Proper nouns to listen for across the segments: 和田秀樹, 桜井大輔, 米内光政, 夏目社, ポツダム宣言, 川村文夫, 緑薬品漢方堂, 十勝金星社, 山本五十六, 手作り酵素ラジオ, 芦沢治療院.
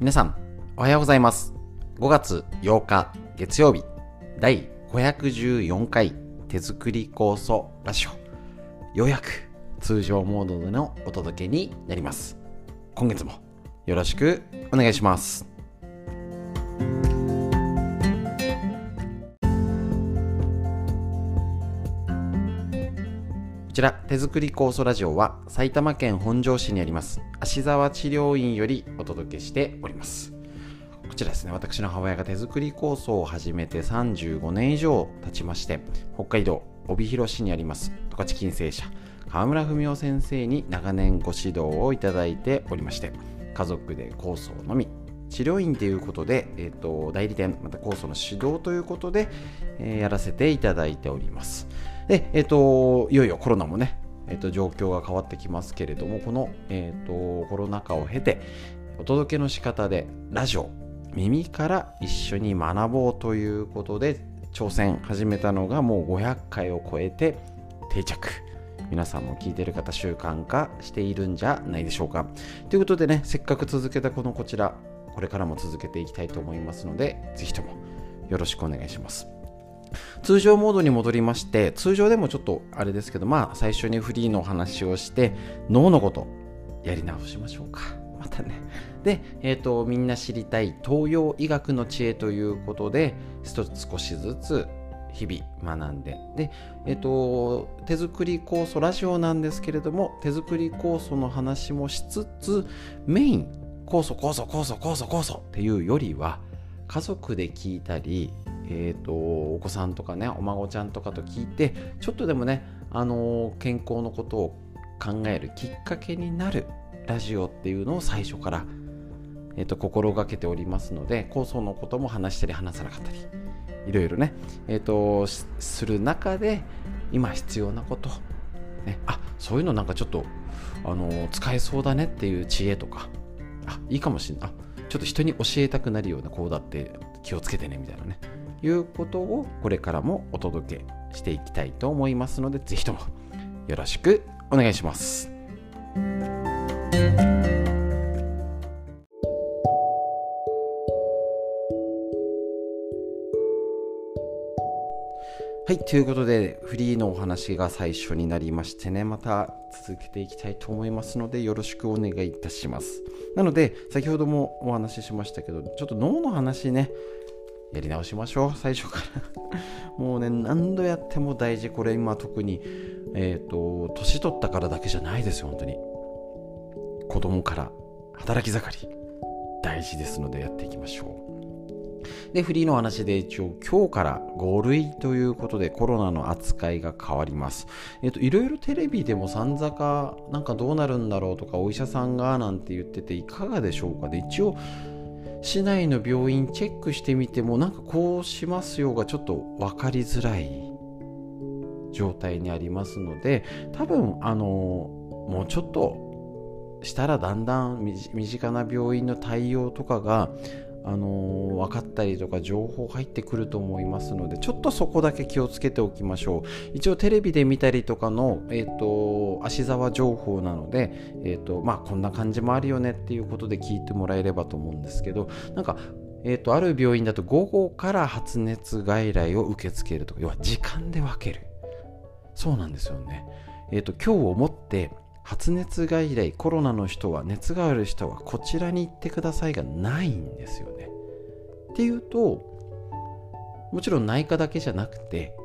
皆さん、おはようございます。5月8日月曜日、第514回手作り酵素ラジオ。ようやく通常モードでのお届けになります。今月もよろしくお願いします。こちら手作り酵素ラジオは埼玉県本庄市にあります芦沢治療院よりお届けしております。こちらですね、私の母親が手作り酵素を始めて35年以上経ちまして、北海道帯広市にあります十勝金星社川村文夫先生に長年ご指導をいただいておりまして、家族で酵素を飲み、治療院ということで、代理店また酵素の指導ということで、やらせていただいております。で、いよいよコロナもね、状況が変わってきますけれども、この、コロナ禍を経てお届けの仕方でラジオ耳から一緒に学ぼうということで挑戦始めたのがもう500回を超えて定着。皆さんも聞いてる方習慣化しているんじゃないでしょうか。ということでね、せっかく続けたこちらこれからも続けていきたいと思いますので、ぜひともよろしくお願いします。通常モードに戻りまして、通常でもちょっとあれですけど、最初にフリーのお話をして脳のことやり直しましょうか。またね。で、みんな知りたい東洋医学の知恵ということで少しずつ日々学んで、で、手作り酵素ラジオなんですけれども、手作り酵素の話もしつつ、メイン酵素っていうよりは、家族で聞いたり、お子さんとかね、お孫ちゃんとかと聞いて、ちょっとでもね、健康のことを考えるきっかけになるラジオっていうのを最初から、心がけておりますので、酵素のことも話したり話さなかったり、いろいろね、する中で今必要なこと、ね、そういうのなんかちょっと、使えそうだねっていう知恵とか、いいかもしれない、ちょっと人に教えたくなるような、こうだって気をつけてねみたいなね、いうことをこれからもお届けしていきたいと思いますので、ぜひともよろしくお願いします。はい、ということでフリーのお話が最初になりましてね、また続けていきたいと思いますので、よろしくお願いいたします。なので先ほどもお話ししましたけど、ちょっと脳の話ね、やり直しましょう、最初からもうね、何度やっても大事。これ今特に、年取ったからだけじゃないですよ。本当に子供から働き盛り大事ですので、やっていきましょう。で、フリーの話で一応今日から5類ということでコロナの扱いが変わります。いろいろテレビでもさんざかなんかどうなるんだろうとか、お医者さんがなんて言ってていかがでしょうか。で、一応市内の病院チェックしてみても、なんかこうしますよがちょっと分かりづらい状態にありますので、多分もうちょっとしたらだんだん身近な病院の対応とかが分かったりとか情報入ってくると思いますので、ちょっとそこだけ気をつけておきましょう。一応テレビで見たりとかの、芦沢情報なので、こんな感じもあるよねっていうことで聞いてもらえればと思うんですけど、なんか、ある病院だと午後から発熱外来を受け付けるとか、要は時間で分けるそうなんですよね。今日をもって発熱外来、コロナの人は熱がある人はこちらに行ってくださいがないんですよね。っていうと、もちろん内科だけじゃなくて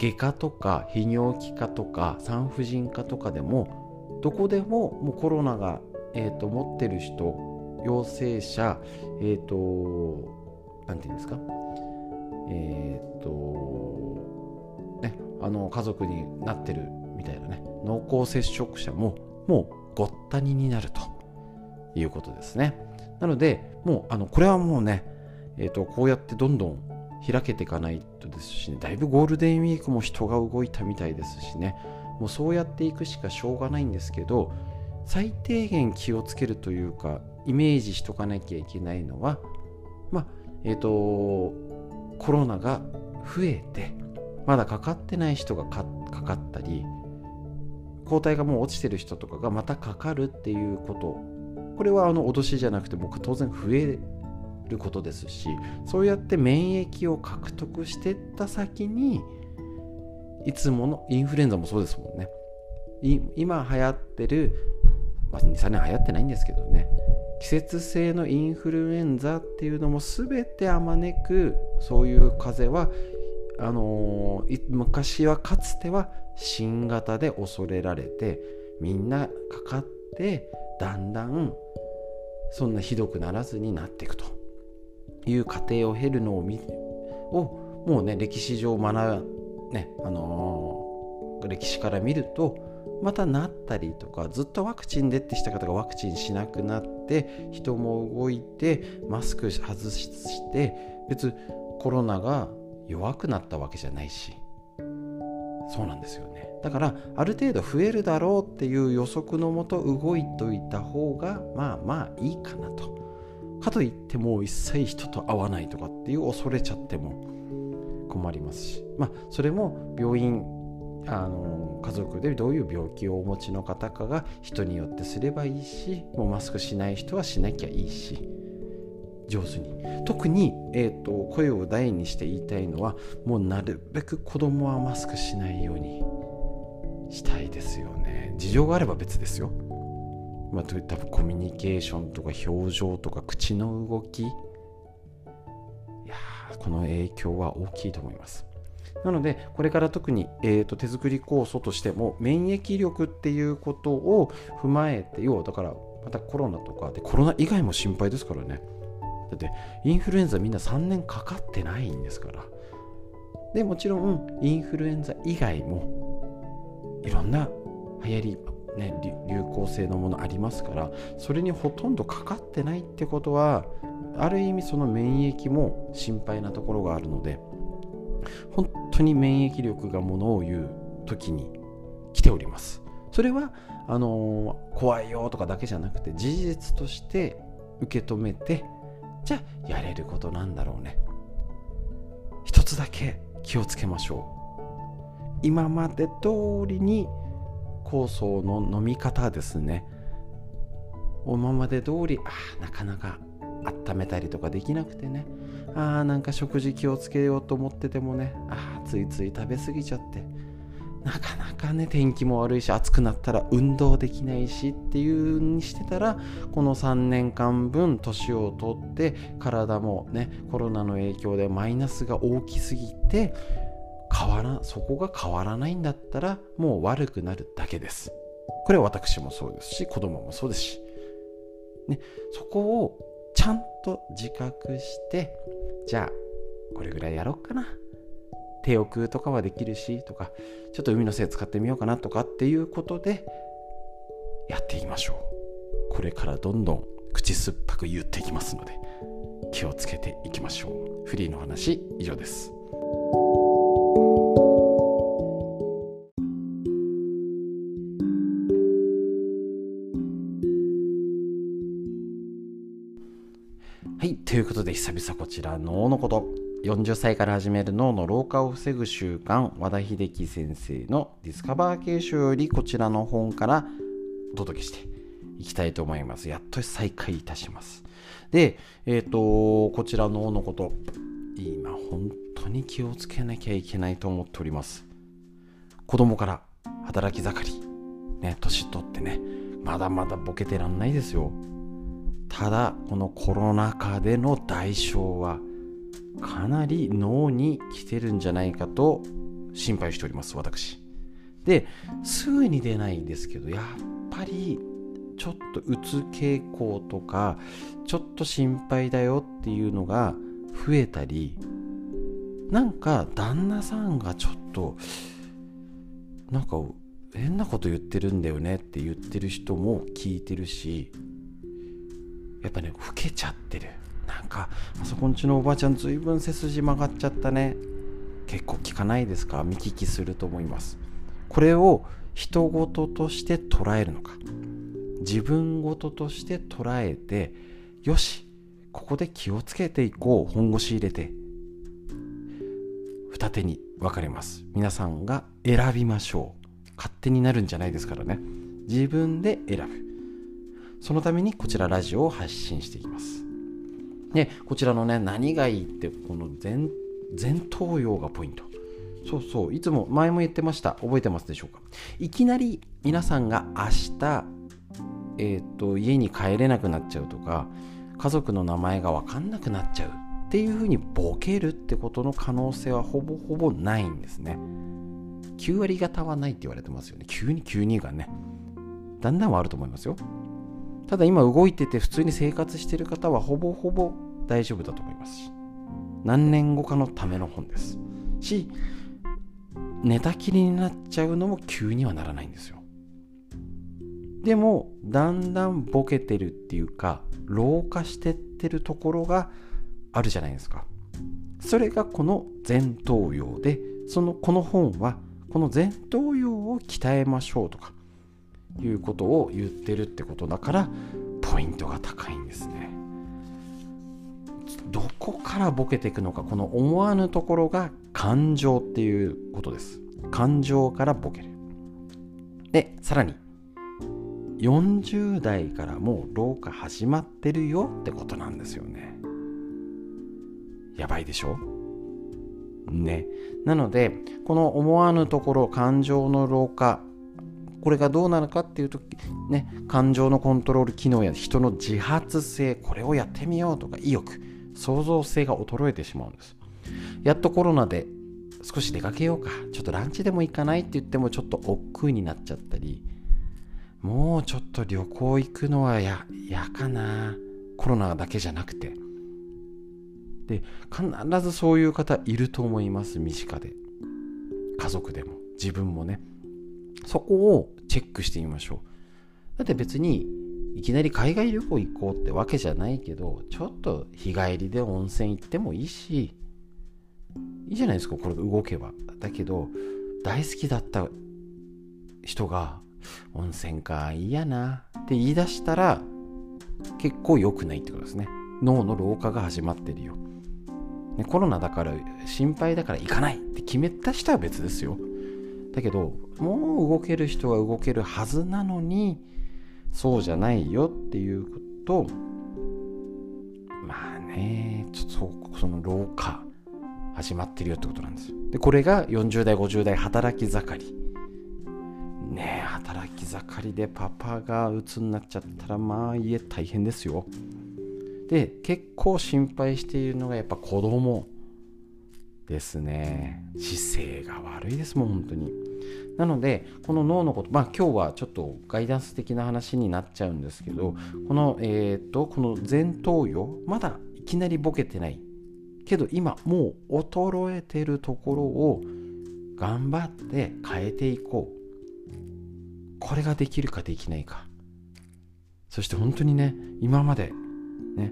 外科とか泌尿器科とか産婦人科とかでも、どこでももうコロナが、持ってる人、陽性者、なんていうんですか、家族になってるみたいなね、濃厚接触者ももうごったにになるということですね。なのでもうこれはもうね、こうやってどんどん開けていかないとですし、ね、だいぶゴールデンウィークも人が動いたみたいですしね、もうそうやっていくしかしょうがないんですけど、最低限気をつけるというかイメージしとかなきゃいけないのは、コロナが増えてまだかかってない人がかかったり、抗体がもう落ちてる人とかがまたかかるっていうことこれは脅しじゃなくて僕当然増えることですし、そうやって免疫を獲得していった先に、いつものインフルエンザもそうですもんね。今流行ってる、2、3年流行ってないんですけどね、季節性のインフルエンザっていうのも全てあまねく、そういう風邪は昔はかつては新型で恐れられてみんなかかって、だんだんそんなひどくならずになっていくという過程を経るのをもうね、歴史上歴史から見ると、またなったりとか、ずっとワクチンでってした方がワクチンしなくなって、人も動いてマスク外して、別にコロナが弱くなったわけじゃないし、そうなんですよね。だからある程度増えるだろうっていう予測のもと動いといた方がまあいいかなと。かといってもう一切人と会わないとかっていう恐れちゃっても困りますし、それも病院、家族でどういう病気をお持ちの方かが人によってすればいいし、もうマスクしない人はしなきゃいいし、上手に。特に、声を大にして言いたいのは、もうなるべく子供はマスクしないようにしたいですよね。事情があれば別ですよ。多分コミュニケーションとか表情とか口の動き、この影響は大きいと思います。なのでこれから特に、手作り酵素としても免疫力っていうことを踏まえて、だからまたコロナとかで、コロナ以外も心配ですからね。だってインフルエンザみんな3年かかってないんですから。でもちろんインフルエンザ以外もいろんな流行り、流行性のものありますから、それにほとんどかかってないってことは、ある意味その免疫も心配なところがあるので、本当に免疫力がものを言う時に来ております。それは怖いよとかだけじゃなくて、事実として受け止めて、じゃあやれることなんだろうね。一つだけ気をつけましょう。今まで通りに酵素の飲み方ですね。今まで通りなかなか温めたりとかできなくてね、なんか食事気をつけようと思っててもね、ついつい食べ過ぎちゃって、なかなかね、天気も悪いし、暑くなったら運動できないしっていうにしてたら、この3年間分年を取って、体もね、コロナの影響でマイナスが大きすぎて、そこが変わらないんだったら、もう悪くなるだけです。これは私もそうですし、子供もそうですし、そこをちゃんと自覚して、じゃあこれぐらいやろうかな、手を食うとかはできるしとか、ちょっと海の精使ってみようかなとかっていうことでやっていきましょう。これからどんどん口酸っぱく言っていきますので、気をつけていきましょう。フリーの話以上です。ということで、久々こちら脳のこと、40歳から始める脳の老化を防ぐ習慣、和田秀樹先生のディスカバー形式より、こちらの本からお届けしていきたいと思います。やっと再開いたします。で、こちら脳のこと、今本当に気をつけなきゃいけないと思っております。子供から働き盛り、年取ってね、まだまだボケてらんないですよ。ただこのコロナ禍での代償はかなり脳に来てるんじゃないかと心配しております、私。ですぐに出ないんですけど、やっぱりちょっとうつ傾向とか、ちょっと心配だよっていうのが増えたり、なんか旦那さんがちょっとなんか変なこと言ってるんだよねって言ってる人も聞いてるし、やっぱね、老けちゃってる。なんかあそこんちのおばあちゃん、ずいぶん背筋曲がっちゃったね。結構聞かないですか？見聞きすると思います。これを人事として捉えるのか、自分事として捉えて、よし、ここで気をつけていこう、本腰入れて。二手に分かれます。皆さんが選びましょう。勝手になるんじゃないですからね、自分で選ぶ。そのためにこちらラジオを発信していきます。でこちらのね、何がいいって、この前頭葉がポイント。そうそう、いつも前も言ってました。覚えてますでしょうか。いきなり皆さんが明日、家に帰れなくなっちゃうとか、家族の名前が分かんなくなっちゃうっていうふうにボケるってことの可能性はほぼほぼないんですね。9割方はないって言われてますよね。急にがね、だんだんはあると思いますよ。ただ今動いてて普通に生活してる方はほぼほぼ大丈夫だと思いますし、何年後かのための本ですし、寝たきりになっちゃうのも急にはならないんですよ。でもだんだんボケてるっていうか、老化してってるところがあるじゃないですか。それがこの前頭葉で、この本はこの前頭葉を鍛えましょうとかいうことを言ってるってことだから、ポイントが高いんですね。どこからボケていくのか、この思わぬところが感情っていうことです。感情からボケる。でさらに40代からもう老化始まってるよってことなんですよね。やばいでしょね。なのでこの思わぬところ、感情の老化、これがどうなのかっていうとね、感情のコントロール機能や人の自発性、これをやってみようとか意欲、創造性が衰えてしまうんです。やっとコロナで少し出かけようか、ちょっとランチでも行かないって言ってもちょっと億劫になっちゃったり、もうちょっと旅行行くのはやかな、コロナだけじゃなくて。で必ずそういう方いると思います。身近で、家族でも自分もね。そこをチェックしてみましょう。だって別にいきなり海外旅行行こうってわけじゃないけど、ちょっと日帰りで温泉行ってもいいし、いいじゃないですか、これ動けば。だけど大好きだった人が温泉かいいやなって言い出したら結構良くないってことですね。脳の老化が始まってるよ、ね、コロナだから心配だから行かないって決めた人は別ですよ。だけどもう動ける人は動けるはずなのに、そうじゃないよっていうこと。まあね、ちょっとその老化始まってるよってことなんですよ。でこれが40代50代働き盛りね。働き盛りでパパが鬱になっちゃったら、まあ家大変ですよ。で結構心配しているのがやっぱ子供ですね。姿勢が悪いですもん本当に。なのでこの脳のこと、まあ今日はちょっとガイダンス的な話になっちゃうんですけど、この前頭葉、まだいきなりボケてないけど今もう衰えてるところを頑張って変えていこう。これができるかできないか。そして本当にね、今までね、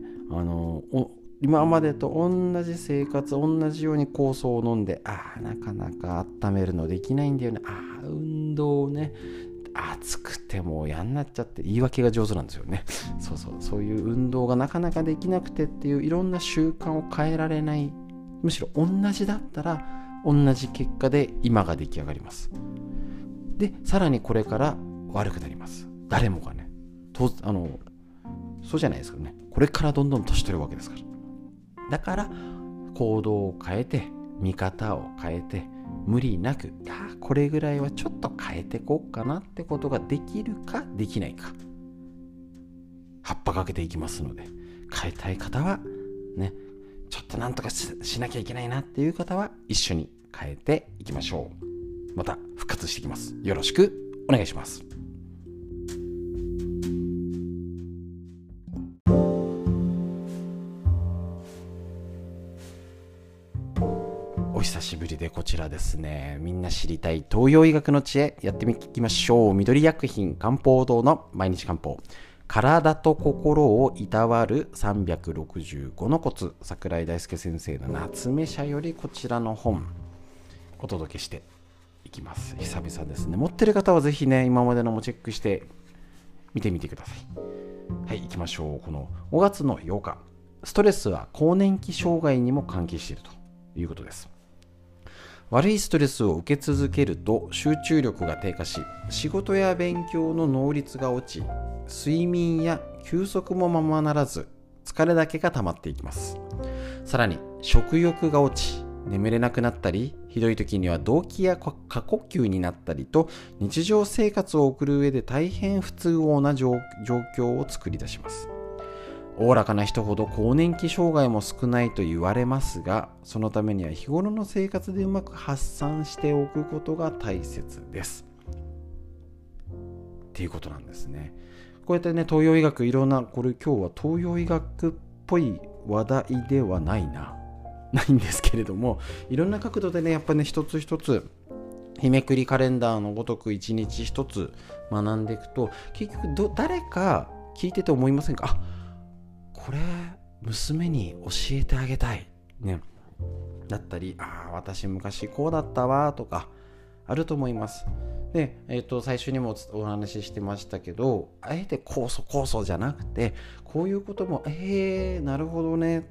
今までと同じ生活、同じように酵素を飲んで、なかなか温めるのできないんだよね。運動をね、暑くても嫌になっちゃって、言い訳が上手なんですよね。そういう運動がなかなかできなくてっていう、いろんな習慣を変えられない。むしろ同じだったら同じ結果で今が出来上がります。でさらにこれから悪くなります。誰もがね、そうじゃないですけどね、これからどんどん年取るわけですから。だから行動を変えて、見方を変えて、無理なくこれぐらいはちょっと変えてこうかなってことができるかできないか。葉っぱかけていきますので、変えたい方はね、ちょっとなんとか しなきゃいけないなっていう方は一緒に変えていきましょう。また復活していきます。よろしくお願いします。久しぶりでこちらですね、みんな知りたい東洋医学の知恵、やっていきましょう。緑薬品漢方堂の毎日漢方、体と心をいたわる365のコツ、桜井大輔先生の夏目社よりこちらの本お届けしていきます。久々ですね。持ってる方はぜひね、今までのもチェックして見てみてください。はい、いきましょう。この5月の8日、ストレスは更年期障害にも関係しているということです。悪いストレスを受け続けると集中力が低下し、仕事や勉強の能率が落ち、睡眠や休息もままならず、疲れだけが溜まっていきます。さらに食欲が落ち、眠れなくなったり、ひどい時には動悸や過呼吸になったりと、日常生活を送る上で大変不都合な状況を作り出します。おおらかな人ほど更年期障害も少ないと言われますが、そのためには日頃の生活でうまく発散しておくことが大切です。っていうことなんですね。こうやってね、東洋医学いろんな、これ今日は東洋医学っぽい話題ではないんですけれども、いろんな角度でね、やっぱね、一つ一つ日めくりカレンダーのごとく一日一つ学んでいくと、結局誰か聞いてて思いませんか？あ、これ娘に教えてあげたい、ね、だったり、ああ私昔こうだったわとかあると思います。で、最初にもお話ししてましたけど、あえてこうそうじゃなくて、こういうこともなるほどね、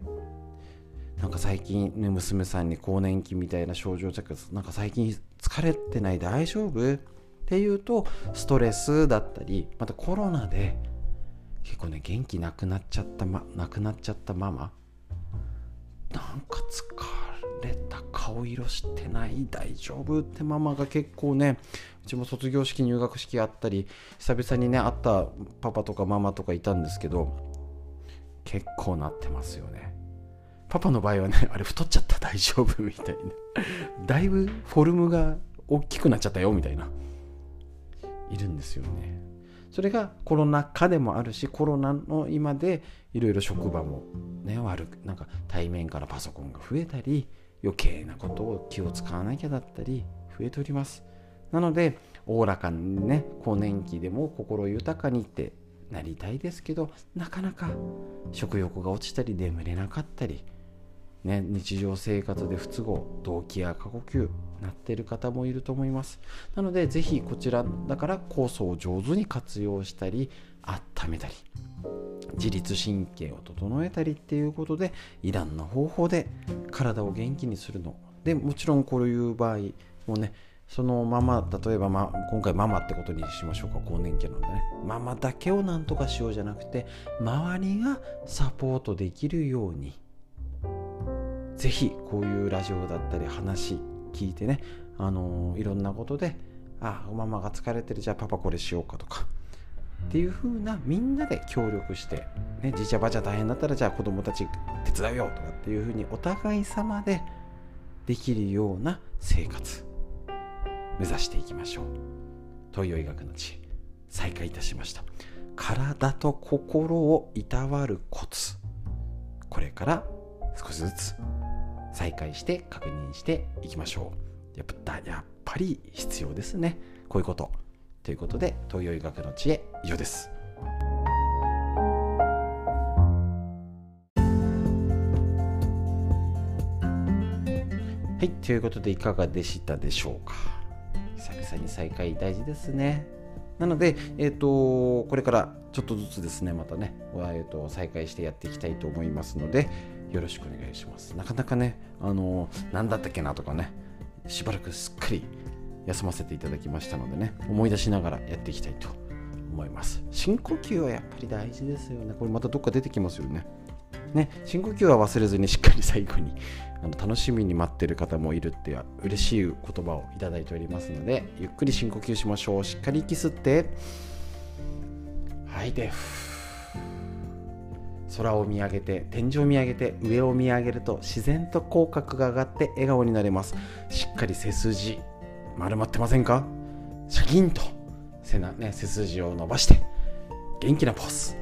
なんか最近ね、娘さんに更年期みたいな症状じゃなくて、なんか最近疲れてない大丈夫っていうと、ストレスだったり、またコロナで結構ね、元気なくなっちゃったママ、なんか疲れた顔色してない大丈夫ってママが結構ね、うちも卒業式入学式あったり、久々にね会ったパパとかママとかいたんですけど、結構なってますよね。パパの場合はね、あれ太っちゃった大丈夫みたいなだいぶフォルムが大きくなっちゃったよみたいな、いるんですよね。それがコロナ禍でもあるし、コロナの今でいろいろ職場もね、悪く、なんか対面からパソコンが増えたり、余計なことを気を使わなきゃだったり、増えております。なので、おおらかにね、更年期でも心豊かにってなりたいですけど、なかなか食欲が落ちたり、眠れなかったり、ね、日常生活で不都合、動悸や過呼吸なってる方もいると思います。なのでぜひこちらだから酵素を上手に活用したり、温めたり、自律神経を整えたりっていうことで、いろんな方法で体を元気にするので、もちろんこういう場合もね、そのまま、例えば、今回ママってことにしましょうか、更年期なのでね、ママだけをなんとかしようじゃなくて、周りがサポートできるように、ぜひこういうラジオだったり話聞いてね、いろんなことで、あ、ママが疲れてる、じゃあパパこれしようかとかっていう風な、みんなで協力して、ね、じいちゃばあちゃ大変だったら、じゃあ子供たち手伝うよとかっていう風に、お互い様でできるような生活目指していきましょう。東洋医学の知恵、再開いたしました。体と心をいたわるコツ、これから少しずつ再開して確認していきましょう。やっぱり必要ですね、こういうこと。ということで、東洋医学の知恵、以上です。はい、ということでいかがでしたでしょうか。久々に再開、大事ですね。なので、これからちょっとずつですね、またね、再開してやっていきたいと思いますので、よろしくお願いします。なかなかね、何だったっけなとかね、しばらくすっかり休ませていただきましたのでね、思い出しながらやっていきたいと思います。深呼吸はやっぱり大事ですよね。これまたどっか出てきますよね。ね、深呼吸は忘れずに、しっかり最後に楽しみに待ってる方もいるっていう嬉しい言葉をいただいておりますので、ゆっくり深呼吸しましょう。しっかり息吸って、はい、で空を見上げて、天井を見上げて、上を見上げると自然と口角が上がって笑顔になれます。しっかり背筋丸まってませんか？シャキンと背筋を伸ばして、元気なポーズ、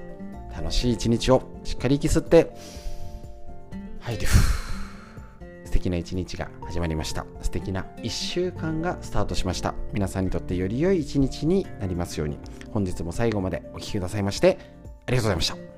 楽しい一日を。しっかり息吸って、はい、で素敵な一日が始まりました。素敵な1週間がスタートしました。皆さんにとってより良い一日になりますように。本日も最後までお聞きくださいまして、ありがとうございました。